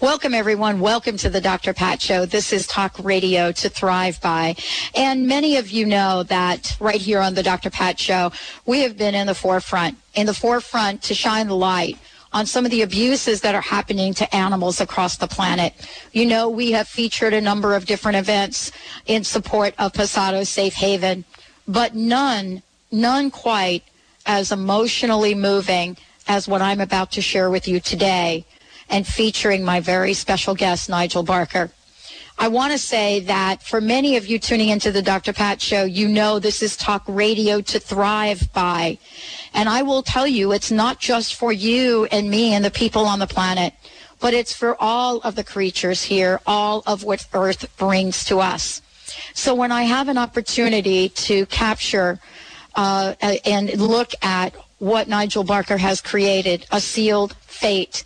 Welcome, everyone. Welcome to the Dr. Pat Show. This is Talk Radio to Thrive By. And many of you know that right here on the Dr. Pat Show, we have been in the forefront to shine the light on some of the abuses that are happening to animals across the planet. You know, we have featured a number of different events in support of Pasado's Safe Haven, but none quite as emotionally moving as what I'm about to share with you today, and featuring my very special guest, Nigel Barker. I want to say that for many of you tuning into the Dr. Pat Show, you know this is Talk Radio to Thrive By. And I will tell you, it's not just for you and me and the people on the planet, but it's for all of the creatures here, all of what Earth brings to us. So when I have an opportunity to capture and look at what Nigel Barker has created, A Sealed Fate,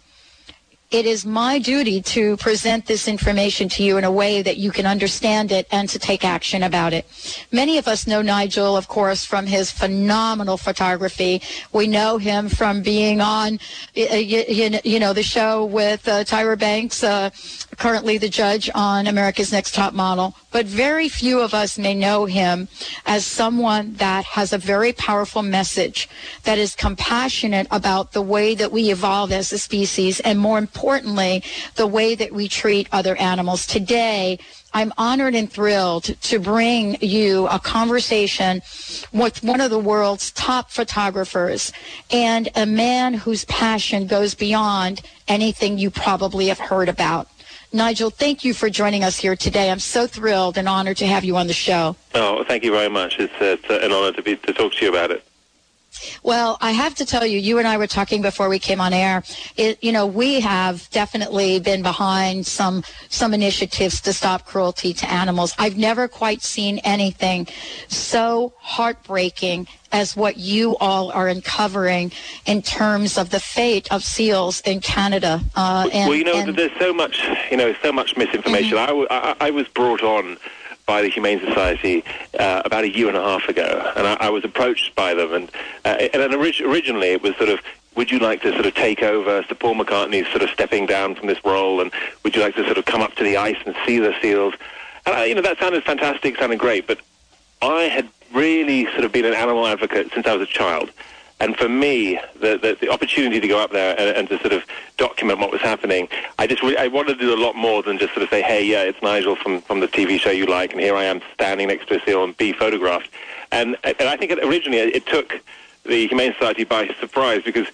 it is my duty to present this information to you in a way that you can understand it and to take action about it. Many of us know Nigel, of course, from his phenomenal photography. We know him from being on, the show with Tyra Banks, currently the judge on America's Next Top Model. But very few of us may know him as someone that has a very powerful message that is compassionate about the way that we evolve as a species, and more importantly, the way that we treat other animals. Today, I'm honored and thrilled to bring you a conversation with one of the world's top photographers and a man whose passion goes beyond anything you probably have heard about. Nigel, thank you for joining us here today. I'm so thrilled and honored to have you on the show. Oh, thank you very much. It's an honor to talk to you about it. Well, I have to tell you, you and I were talking before we came on air. We have definitely been behind some initiatives to stop cruelty to animals. I've never quite seen anything so heartbreaking as what you all are uncovering in terms of the fate of seals in Canada. There's so much misinformation. Mm-hmm. I was brought on by the Humane Society about 1.5 years ago, and I was approached by them, and originally it was sort of, would you like to sort of take over Sir Paul McCartney's sort of stepping down from this role, and would you like to sort of come up to the ice and see the seals? And that sounded fantastic, sounded great, but I had really sort of been an animal advocate since I was a child, and for me, the opportunity to go up there and to sort of document what was happening, I wanted to do a lot more than just sort of say, hey, yeah, it's Nigel from the TV show you like, and here I am standing next to a seal and be photographed. And I think originally it took the Humane Society by surprise, because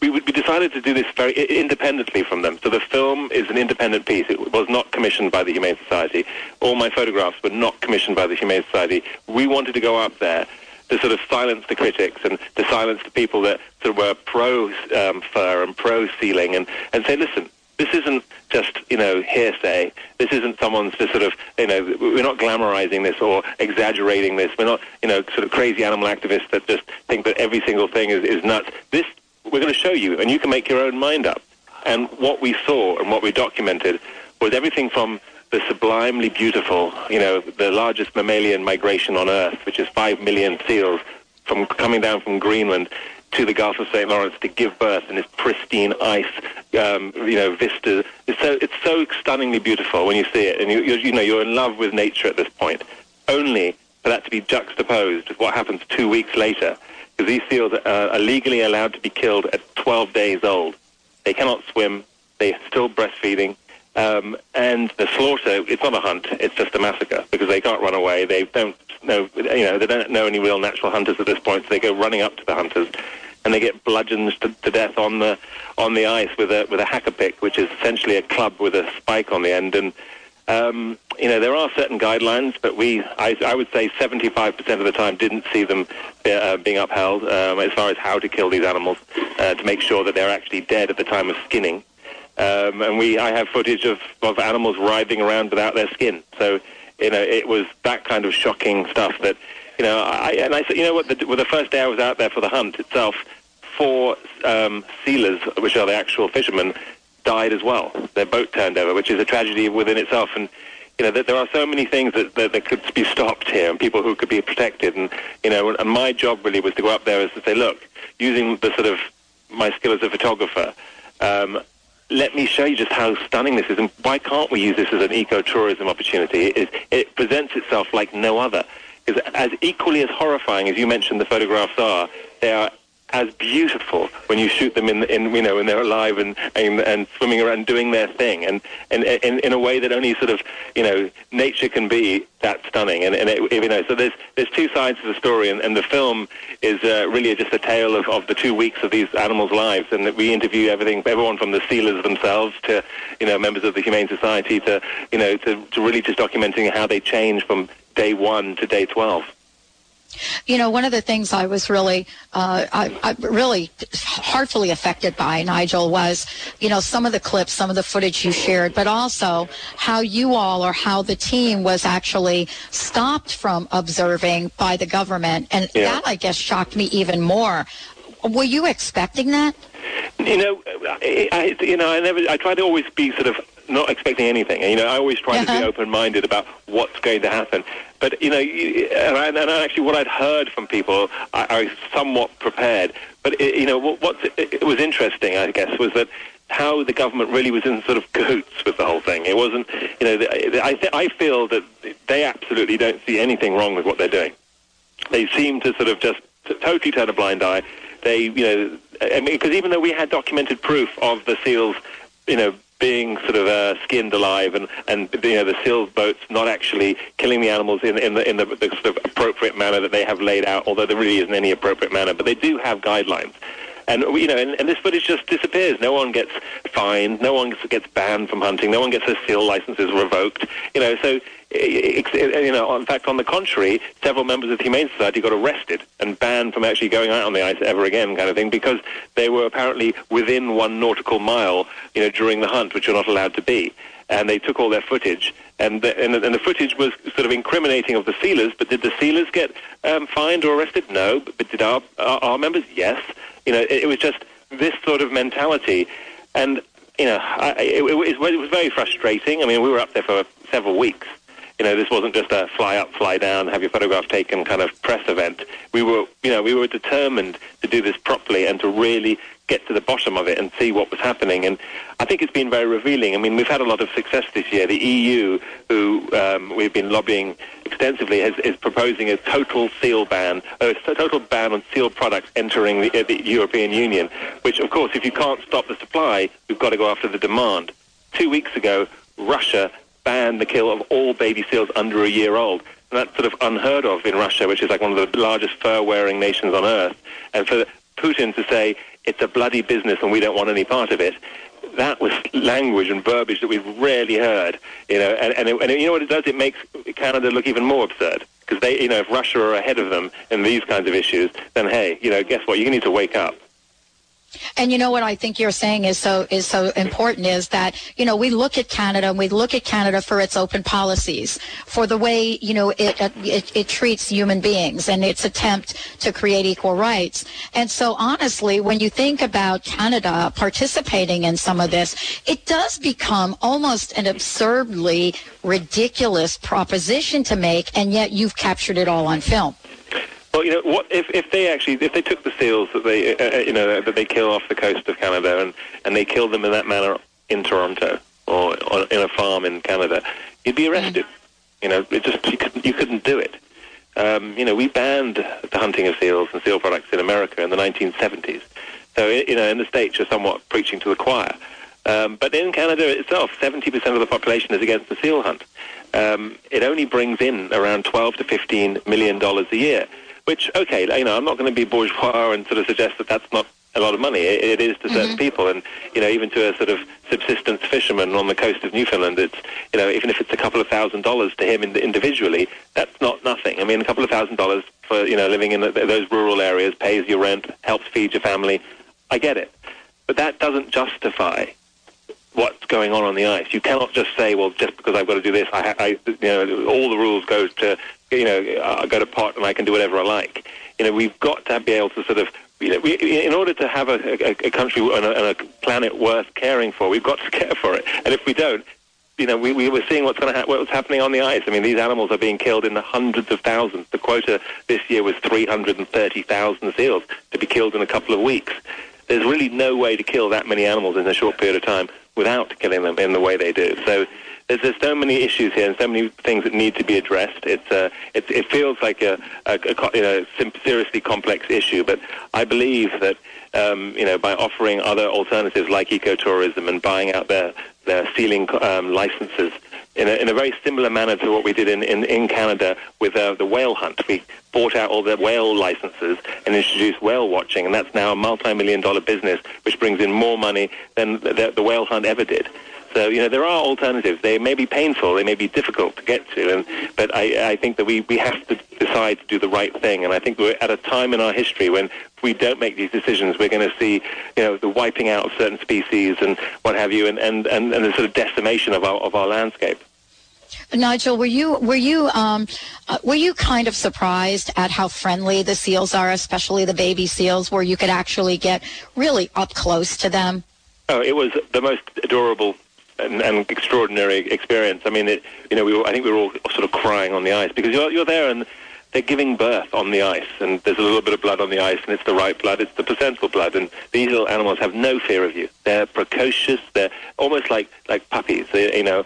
we decided to do this very independently from them. So the film is an independent piece. It was not commissioned by the Humane Society. All my photographs were not commissioned by the Humane Society. We wanted to go up there to sort of silence the critics and to silence the people that sort of were pro-fur and pro-sealing, and say, listen, this isn't just, hearsay. This isn't someone's just sort of, we're not glamorizing this or exaggerating this. We're not, sort of crazy animal activists that just think that every single thing is nuts. This, we're going to show you, and you can make your own mind up. And what we saw and what we documented was everything from the sublimely beautiful, the largest mammalian migration on Earth, which is 5 million seals from coming down from Greenland to the Gulf of St. Lawrence to give birth in this pristine ice, vistas. It's so stunningly beautiful when you see it, and you're in love with nature at this point, only for that to be juxtaposed with what happens 2 weeks later, because these seals are legally allowed to be killed at 12 days old. They cannot swim, they're still breastfeeding, and the slaughter, it's not a hunt, it's just a massacre, because they can't run away. They don't know any real natural hunters at this point, so they go running up to the hunters, and they get bludgeoned to death on the ice with a hacker pick, which is essentially a club with a spike on the end. And there are certain guidelines, but I would say 75% of the time didn't see them being upheld, as far as how to kill these animals, to make sure that they're actually dead at the time of skinning. And I have footage of animals writhing around without their skin. So, you know, it was that kind of shocking stuff that, you know, I said, you know what, the first day I was out there for the hunt itself, 4 sealers, which are the actual fishermen, died as well. Their boat turned over, which is a tragedy within itself. And, you know, there are so many things that could be stopped here and people who could be protected. And, you know, and my job really was to go up there and say, look, using the sort of my skill as a photographer, let me show you just how stunning this is, and why can't we use this as an eco-tourism opportunity? It presents itself like no other. Because as equally as horrifying as you mentioned the photographs are, they are as beautiful when you shoot them when they're alive and swimming around doing their thing, and in a way that only sort of, you know, nature can be that stunning. So there's 2 sides to the story, and the film is really just a tale of the 2 weeks of these animals' lives, and that we interview everyone from the sealers themselves to, you know, members of the Humane Society to, you know, to really just documenting how they change from day 1 to day 12. You know, one of the things I was really, really heartfully affected by, Nigel, was, you know, some of the clips, some of the footage you shared, but also how you all or how the team was actually stopped from observing by the government. And that, I guess, shocked me even more. Were you expecting that? You know, I try to always be sort of not expecting anything. You know, I always try to be open-minded about what's going to happen. But, you know, and actually what I'd heard from people, I somewhat prepared. But, you know, what was interesting, I guess, was that how the government really was in sort of cahoots with the whole thing. It wasn't, you know, I feel that they absolutely don't see anything wrong with what they're doing. They seem to sort of just totally turn a blind eye. They, you know, I mean, because even though we had documented proof of the seals, you know, being sort of skinned alive, and you know, the sealed boats not actually killing the animals in the sort of appropriate manner that they have laid out, although there really isn't any appropriate manner, but they do have guidelines. And, you know, and this footage just disappears. No one gets fined. No one gets banned from hunting. No one gets their seal licenses revoked. You know, so, you know, in fact, on the contrary, several members of the Humane Society got arrested and banned from actually going out on the ice ever again, kind of thing, because they were apparently within 1 nautical mile, you know, during the hunt, which you're not allowed to be. And they took all their footage, and the footage was sort of incriminating of the sealers. But did the sealers get fined or arrested? No. But did our members? Yes. You know, it was just this sort of mentality, and, you know, it was very frustrating. I mean, we were up there for several weeks. You know, this wasn't just a fly up, fly down, have your photograph taken kind of press event. We were determined to do this properly and to really get to the bottom of it and see what was happening. And I think it's been very revealing. I mean, we've had a lot of success this year. The EU, who we've been lobbying extensively, is proposing a total ban on seal products entering the European Union, which, of course, if you can't stop the supply, we've got to go after the demand. 2 weeks ago, Russia banned the kill of all baby seals under a year old. And that's sort of unheard of in Russia, which is like one of the largest fur-wearing nations on earth. And for Putin to say, it's a bloody business and we don't want any part of it, that was language and verbiage that we've rarely heard. You know, and you know what it does? It makes Canada look even more absurd. Because they, you know, if Russia are ahead of them in these kinds of issues, then, hey, you know, guess what? You need to wake up. And you know what I think you're saying is so important is that, you know, we look at Canada and we look at Canada for its open policies, for the way, you know, it treats human beings and its attempt to create equal rights. And so honestly, when you think about Canada participating in some of this, it does become almost an absurdly ridiculous proposition to make, and yet you've captured it all on film. Well, you know, what if they took the seals that they you know, that they kill off the coast of Canada and they killed them in that manner in Toronto or in a farm in Canada, you'd be arrested. You know, it just you couldn't do it. You know, we banned the hunting of seals and seal products in America in the 1970s. So, you know, in the States, you're somewhat preaching to the choir. But in Canada itself, 70% of the population is against the seal hunt. It only brings in around $12 to $15 million a year. Which, okay, you know, I'm not going to be bourgeois and sort of suggest that that's not a lot of money. It is to certain people, and, you know, even to a sort of subsistence fisherman on the coast of Newfoundland, it's, you know, even if it's a couple of $1,000s to him individually, that's not nothing. I mean, a couple of $1,000 for, you know, living in those rural areas, pays your rent, helps feed your family. I get it. But that doesn't justify what's going on the ice. You cannot just say, well, just because I've got to do this, all the rules go to, I go to pot and I can do whatever I like. We've got to be able to sort of, in order to have a country and a planet worth caring for, we've got to care for it. And if we don't, we're seeing what's happening on the ice. I mean, these animals are being killed in the hundreds of thousands. The quota this year was 330,000 seals to be killed in a couple of weeks. There's really no way to kill that many animals in a short period of time without killing them in the way they do. So there's so many issues here and so many things that need to be addressed. It feels like a seriously complex issue, but I believe that by offering other alternatives like ecotourism and buying out their sealing licenses in a very similar manner to what we did in Canada with the whale hunt. We bought out all the whale licenses and introduced whale watching, and that's now a multi-million-dollar business which brings in more money than the whale hunt ever did. So, there are alternatives. They may be painful, they may be difficult to get to, but I think that we have to decide to do the right thing. And I think we're at a time in our history when if we don't make these decisions, we're going to see, the wiping out of certain species and what have you, and the sort of decimation of our landscape. Nigel, were you kind of surprised at how friendly the seals are, especially the baby seals, where you could actually get really up close to them? Oh, it was the most adorable and extraordinary experience. I mean, I think we were all sort of crying on the ice because you're there and they're giving birth on the ice, and there's a little bit of blood on the ice, and it's the right blood, it's the placental blood, and these little animals have no fear of you. They're precocious. They're almost like puppies, and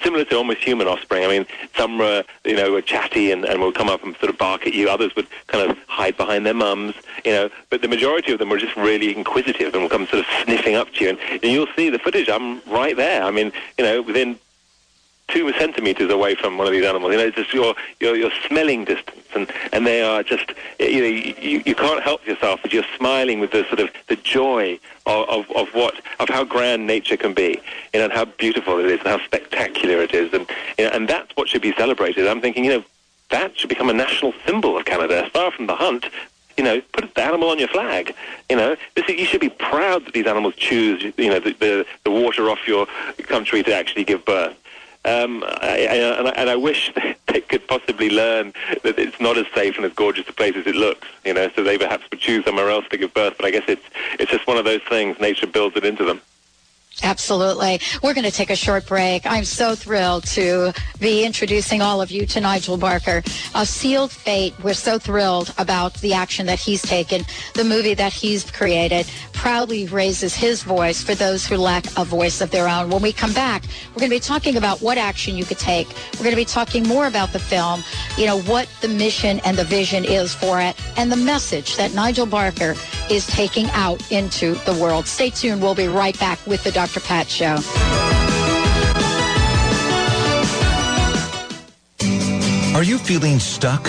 similar to almost human offspring. I mean, some were chatty and will come up and sort of bark at you. Others would kind of hide behind their mums, but the majority of them were just really inquisitive and will come sort of sniffing up to you, and you'll see the footage. I'm right there. I mean, within 2 centimeters away from one of these animals, it's just your smelling distance, and they are just, you can't help yourself, but you're smiling with the sort of the joy of how grand nature can be, and how beautiful it is, and how spectacular it is, and that's what should be celebrated. I'm thinking, that should become a national symbol of Canada, far from the hunt. Put the animal on your flag. You should be proud that these animals choose, the water off your country to actually give birth. I wish they could possibly learn that it's not as safe and as gorgeous a place as it looks, so they perhaps would choose somewhere else to give birth. But I guess it's just one of those things. Nature builds it into them. Absolutely. We're going to take a short break. I'm so thrilled to be introducing all of you to Nigel Barker. A Sealed Fate. We're so thrilled about the action that he's taken. The movie that he's created proudly raises his voice for those who lack a voice of their own. When we come back, we're going to be talking about what action you could take. We're going to be talking more about the film, what the mission and the vision is for it, and the message that Nigel Barker is taking out into the world. Stay tuned. We'll be right back with the Dr. Pat Show. Are you feeling stuck?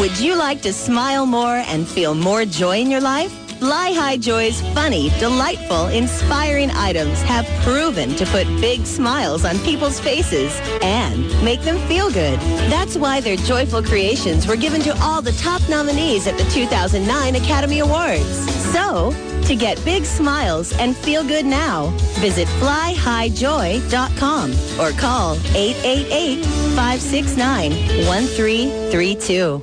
Would you like to smile more and feel more joy in your life? Lie High Joy's funny, delightful, inspiring items have proven to put big smiles on people's faces and make them feel good. That's why their joyful creations were given to all the top nominees at the 2009 Academy Awards. So, to get big smiles and feel good now, visit flyhighjoy.com or call 888-569-1332.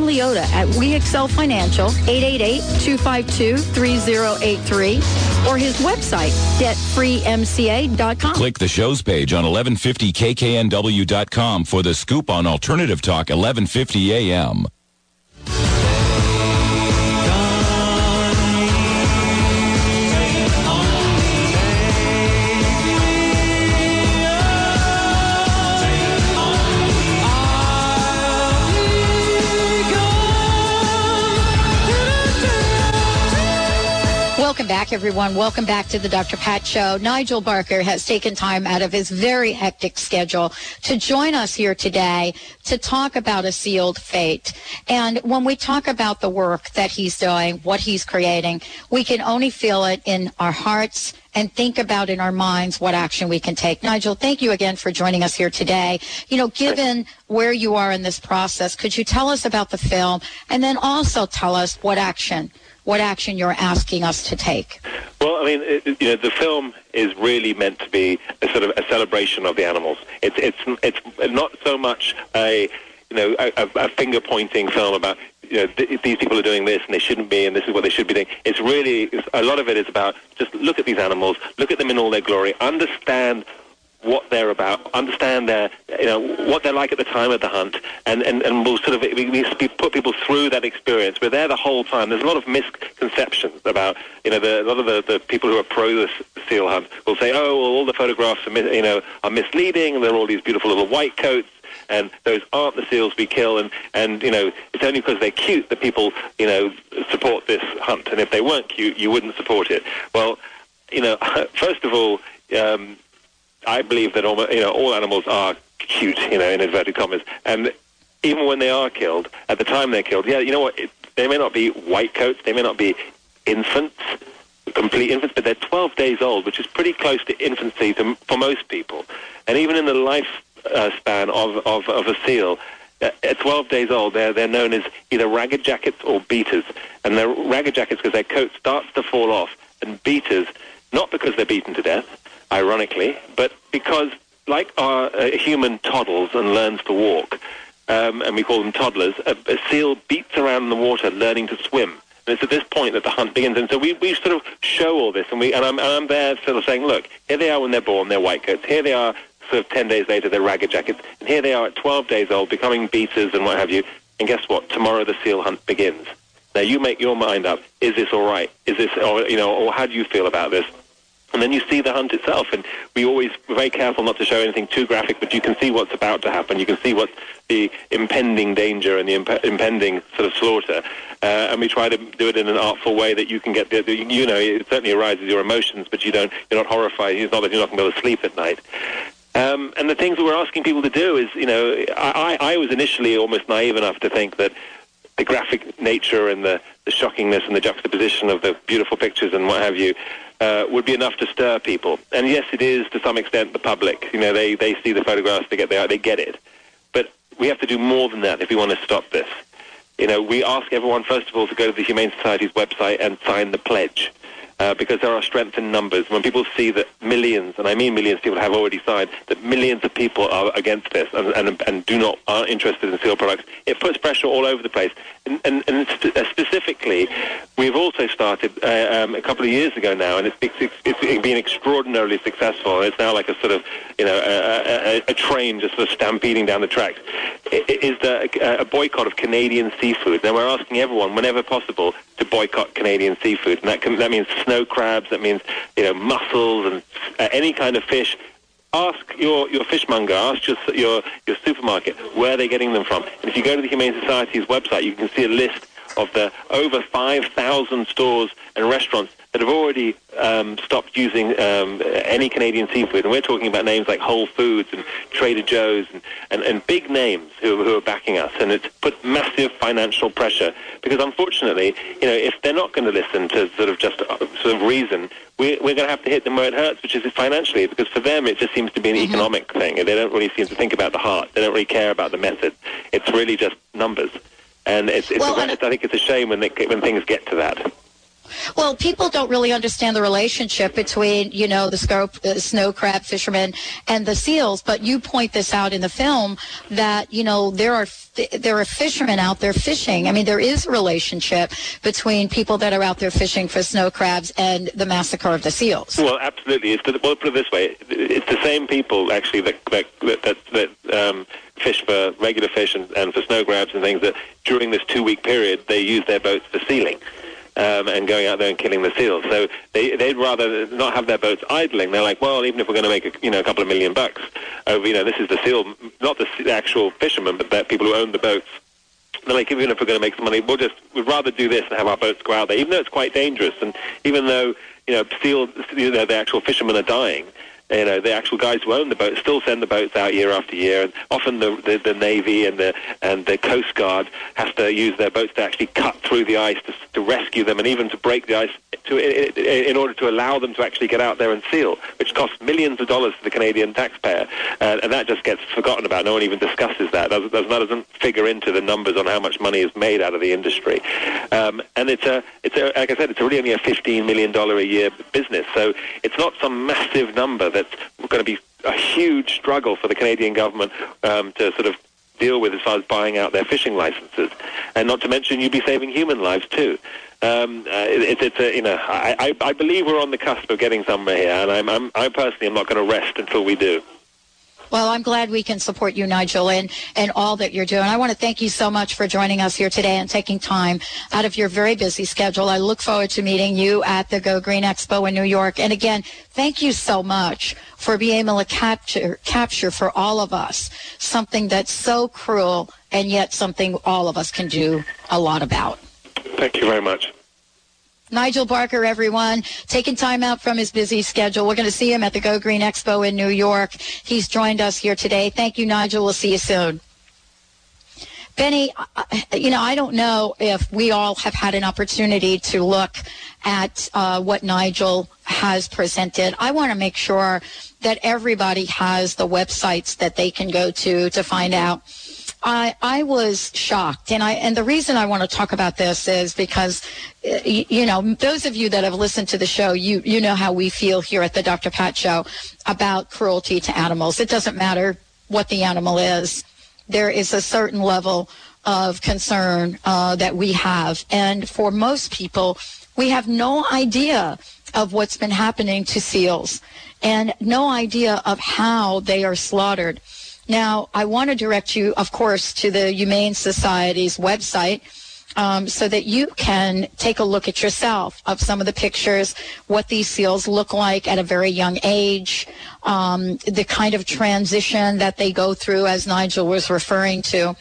Leota at We Excel Financial. 888-252-3083 or his website, debtfreemca.com. Click the show's page on 1150kknw.com for the scoop on Alternative Talk 1150 AM. Welcome back, everyone. Welcome back to the Dr. Pat Show. Nigel Barker has taken time out of his very hectic schedule to join us here today to talk about A Sealed Fate. And when we talk about the work that he's doing, what he's creating, we can only feel it in our hearts and think about in our minds what action we can take. Nigel, thank you again for joining us here today. You know, given where you are in this process, could you tell us about the film and then also tell us what action you're asking us to take? Well, I mean, the film is really meant to be a sort of a celebration of the animals. It's not so much a finger-pointing film about, these people are doing this and they shouldn't be and this is what they should be doing. It's really a lot of it is about just look at these animals, look at them in all their glory, understand what they're about, understand their, what they're like at the time of the hunt, and we'll sort of we put people through that experience. We're there the whole time. There's a lot of misconceptions about, a lot of the people who are pro the seal hunt will say, all the photographs are misleading, and there are all these beautiful little white coats, and those aren't the seals we kill, and it's only because they're cute that people, support this hunt, and if they weren't cute, you wouldn't support it. Well, first of all, I believe that all animals are cute, in inverted commas. And even when they are killed, at the time they're killed, they may not be white coats, they may not be infants, complete infants, but they're 12 days old, which is pretty close to infancy for most people. And even in the lifespan of a seal, at 12 days old, they're known as either ragged jackets or beaters. And they're ragged jackets because their coat starts to fall off, and beaters, not because they're beaten to death, ironically, but because, like our human toddles and learns to walk, and we call them toddlers, a seal beats around in the water learning to swim. And it's at this point that the hunt begins. And so we sort of show all this, and I'm there sort of saying, look, here they are when they're born, they're white coats. Here they are sort of 10 days later, they're ragged jackets. And here they are at 12 days old, becoming beaters and what have you. And guess what? Tomorrow the seal hunt begins. Now you make your mind up. Is this all right? Is this, or how do you feel about this? And then you see the hunt itself, and we're very careful not to show anything too graphic, but you can see what's about to happen. You can see what's the impending danger and the impending sort of slaughter. And we try to do it in an artful way that you can get it certainly arises your emotions, but you're not horrified. It's not that you're not going to go to sleep at night. And the things that we're asking people to do is, I was initially almost naive enough to think that the graphic nature and the shockingness and the juxtaposition of the beautiful pictures and what have you would be enough to stir people. And yes, it is to some extent the public. They see the photographs, they get it. But we have to do more than that if we want to stop this. We ask everyone, first of all, to go to the Humane Society's website and sign the pledge, because there are strength in numbers. When people see that millions, and I mean millions of people have already signed, that millions of people are against this and aren't interested in seal products, it puts pressure all over the place. And specifically, we've also started a couple of years ago now, and it's been extraordinarily successful. It's now like a sort of, a train just sort of stampeding down the tracks. It is a boycott of Canadian seafood. Now, we're asking everyone, whenever possible, to boycott Canadian seafood. And that means snow crabs, that means, mussels and any kind of fish. Ask your fishmonger, ask your supermarket where they're getting them from. And if you go to the Humane Society's website, you can see a list of the over 5,000 stores and restaurants that have already stopped using any Canadian seafood. And we're talking about names like Whole Foods and Trader Joe's and big names who are backing us. And it's put massive financial pressure because, unfortunately, you know, if they're not going to listen to sort of reason, we're going to have to hit them where it hurts, which is financially, because for them it just seems to be an economic thing. They don't really seem to think about the heart. They don't really care about the method. It's really just numbers. And I think it's a shame when things get to that. Well, people don't really understand the relationship between, you know, the snow crab fishermen and the seals. But you point this out in the film that, you know, there are fishermen out there fishing. I mean, there is a relationship between people that are out there fishing for snow crabs and the massacre of the seals. Well, absolutely. Well, put it this way. It's the same people, actually, that fish for regular fish and for snow crabs and things that during this 2-week period, they use their boats for sealing. And going out there and killing the seals. So they'd rather not have their boats idling. They're like, well, even if we're going to make a couple of $1 million bucks, this is the seal, not the actual fishermen, but the people who own the boats. They're like, even if we're going to make some money, we'd rather do this and have our boats go out there, even though it's quite dangerous, and even though the actual fishermen are dying. You know, the actual guys who own the boats still send the boats out year after year, and often the Navy and the Coast Guard has to use their boats to actually cut through the ice to rescue them, and even to break the ice in order to allow them to actually get out there and seal, which costs millions of dollars to the Canadian taxpayer, and that just gets forgotten about. No one even discusses that. That doesn't figure into the numbers on how much money is made out of the industry. And it's like I said, it's really only a $15 million a year business, so it's not some massive number that's going to be a huge struggle for the Canadian government to sort of deal with as far as buying out their fishing licenses. And not to mention, you'd be saving human lives too. I believe we're on the cusp of getting somewhere here, and I personally am not going to rest until we do. Well, I'm glad we can support you, Nigel, and all that you're doing. I want to thank you so much for joining us here today and taking time out of your very busy schedule. I look forward to meeting you at the Go Green Expo in New York. And again, thank you so much for being able to capture for all of us something that's so cruel and yet something all of us can do a lot about. Thank you very much. Nigel Barker, everyone, taking time out from his busy schedule. We're going to see him at the Go Green Expo in New York. He's joined us here today. Thank you, Nigel. We'll see you soon. Benny, I don't know if we all have had an opportunity to look at what Nigel has presented. I want to make sure that everybody has the websites that they can go to find out. I was shocked, and the reason I want to talk about this is because, you know, those of you that have listened to the show, you know how we feel here at the Dr. Pat Show about cruelty to animals. It doesn't matter what the animal is. There is a certain level of concern that we have, and for most people, we have no idea of what's been happening to seals and no idea of how they are slaughtered. Now, I want to direct you, of course, to the Humane Society's website so that you can take a look at yourself of some of the pictures, what these seals look like at a very young age, the kind of transition that they go through, as Nigel was referring to.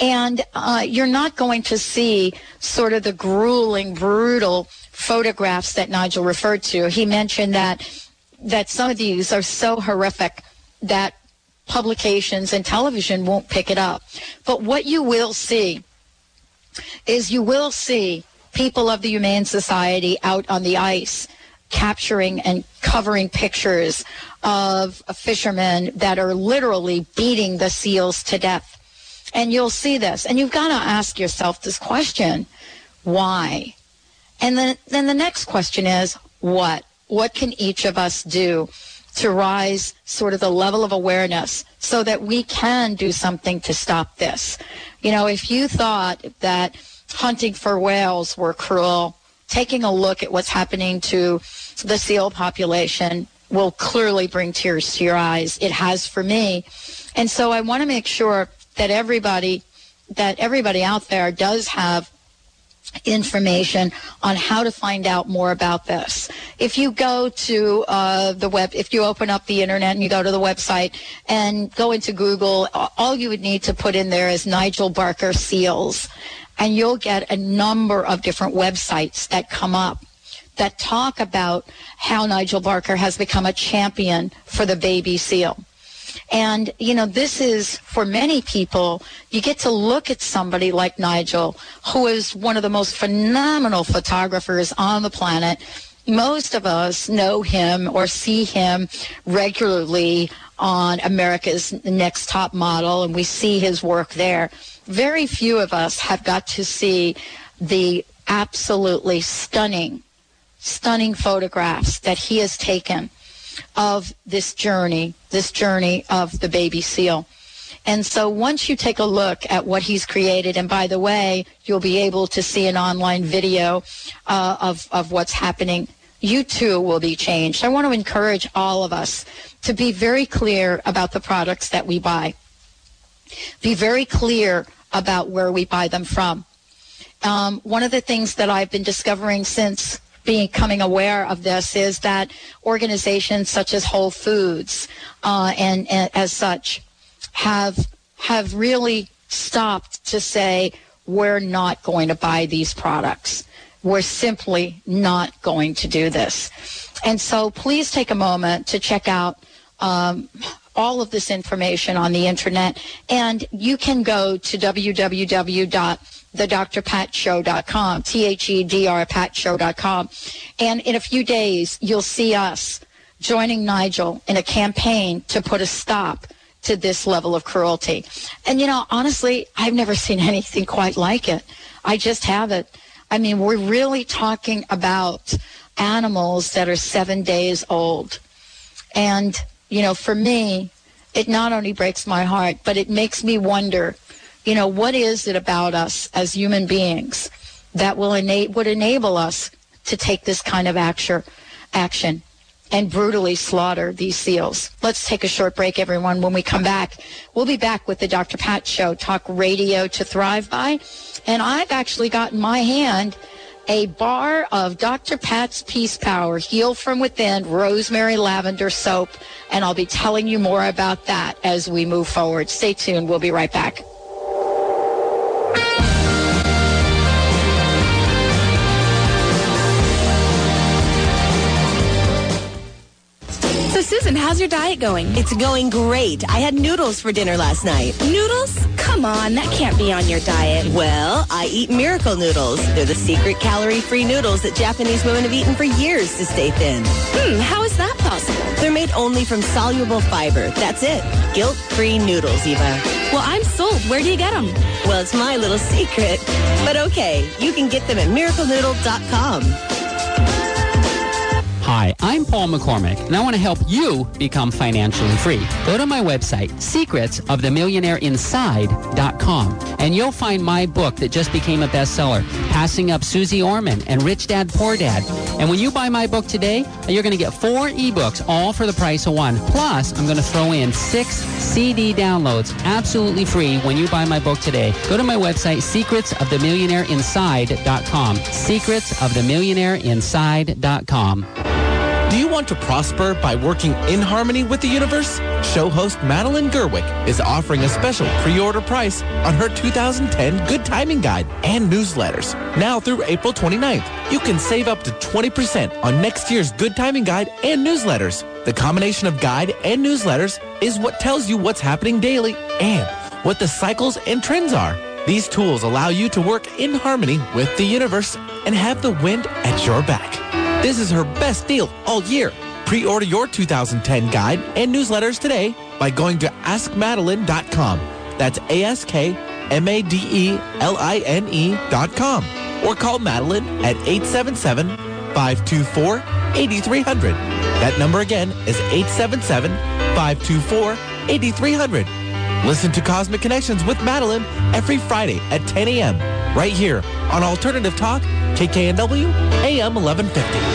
And you're not going to see sort of the grueling, brutal photographs that Nigel referred to. He mentioned that some of these are so horrific that publications and television won't pick it up. But what you will see is people of the Humane Society out on the ice capturing and covering pictures of fishermen that are literally beating the seals to death. And you'll see this. And you've got to ask yourself this question, why? And then the next question is, what? What can each of us do to rise sort of the level of awareness so that we can do something to stop this? You know, if you thought that hunting for whales were cruel, taking a look at what's happening to the seal population will clearly bring tears to your eyes. It has for me. And so I want to make sure that everybody out there does have information on how to find out more about this. If you go to if you open up the internet and you go to the website and go into Google, all you would need to put in there is Nigel Barker seals, and you'll get a number of different websites that come up that talk about how Nigel Barker has become a champion for the baby seal. And, you know, this is, for many people, you get to look at somebody like Nigel, who is one of the most phenomenal photographers on the planet. Most of us know him or see him regularly on America's Next Top Model, and we see his work there. Very few of us have got to see the absolutely stunning photographs that he has taken of this journey of the baby seal. And so once you take a look at what he's created, and by the way, you'll be able to see an online video of what's happening, you too will be changed. I want to encourage all of us to be very clear about the products that we buy. Be very clear about where we buy them from. One of the things that I've been discovering since becoming aware of this is that organizations such as Whole Foods and as such have really stopped to say, we're not going to buy these products. We're simply not going to do this. And so please take a moment to check out all of this information on the internet. And you can go to www.thedrpatshow.com, THEDRpatshow.com. And in a few days, you'll see us joining Nigel in a campaign to put a stop to this level of cruelty. And, you know, honestly, I've never seen anything quite like it. I just haven't. I mean, we're really talking about animals that are 7 days old. And, you know, for me, it not only breaks my heart, but it makes me wonder, you know, what is it about us as human beings that would enable us to take this kind of action and brutally slaughter these seals? Let's take a short break, everyone. When we come back, we'll be back with the Dr. Pat Show, talk radio to thrive by. And I've actually got in my hand a bar of Dr. Pat's Peace Power, Heal From Within, Rosemary Lavender Soap. And I'll be telling you more about that as we move forward. Stay tuned. We'll be right back. So, Susan, how's your diet going? It's going great. I had noodles for dinner last night. Noodles? Come on, that can't be on your diet. Well, I eat Miracle Noodles. They're the secret calorie-free noodles that Japanese women have eaten for years to stay thin. How is that possible? They're made only from soluble fiber. That's it. Guilt-free noodles, Eva. Well, I'm sold. Where do you get them? Well, it's my little secret. But okay, you can get them at miraclenoodle.com. Hi, I'm Paul McCormick, and I want to help you become financially free. Go to my website, secretsofthemillionaireinside.com, and you'll find my book that just became a bestseller, Passing Up Susie Orman and Rich Dad, Poor Dad. And when you buy my book today, you're going to get 4 ebooks, all for the price of one. Plus, I'm going to throw in 6 CD downloads, absolutely free, when you buy my book today. Go to my website, secretsofthemillionaireinside.com, secretsofthemillionaireinside.com. Do you want to prosper by working in harmony with the universe? Show host Madeline Gerwick is offering a special pre-order price on her 2010 Good Timing Guide and newsletters. Now through April 29th, you can save up to 20% on next year's Good Timing Guide and newsletters. The combination of guide and newsletters is what tells you what's happening daily and what the cycles and trends are. These tools allow you to work in harmony with the universe and have the wind at your back. This is her best deal all year. Pre-order your 2010 guide and newsletters today by going to askmadeline.com. That's askmadeline.com. Or call Madeline at 877-524-8300. That number again is 877-524-8300. Listen to Cosmic Connections with Madeline every Friday at 10 a.m. right here on Alternative Talk, KKNW, AM 1150.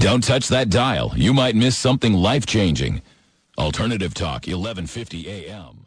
Don't touch that dial. You might miss something life-changing. Alternative Talk, 1150 a.m.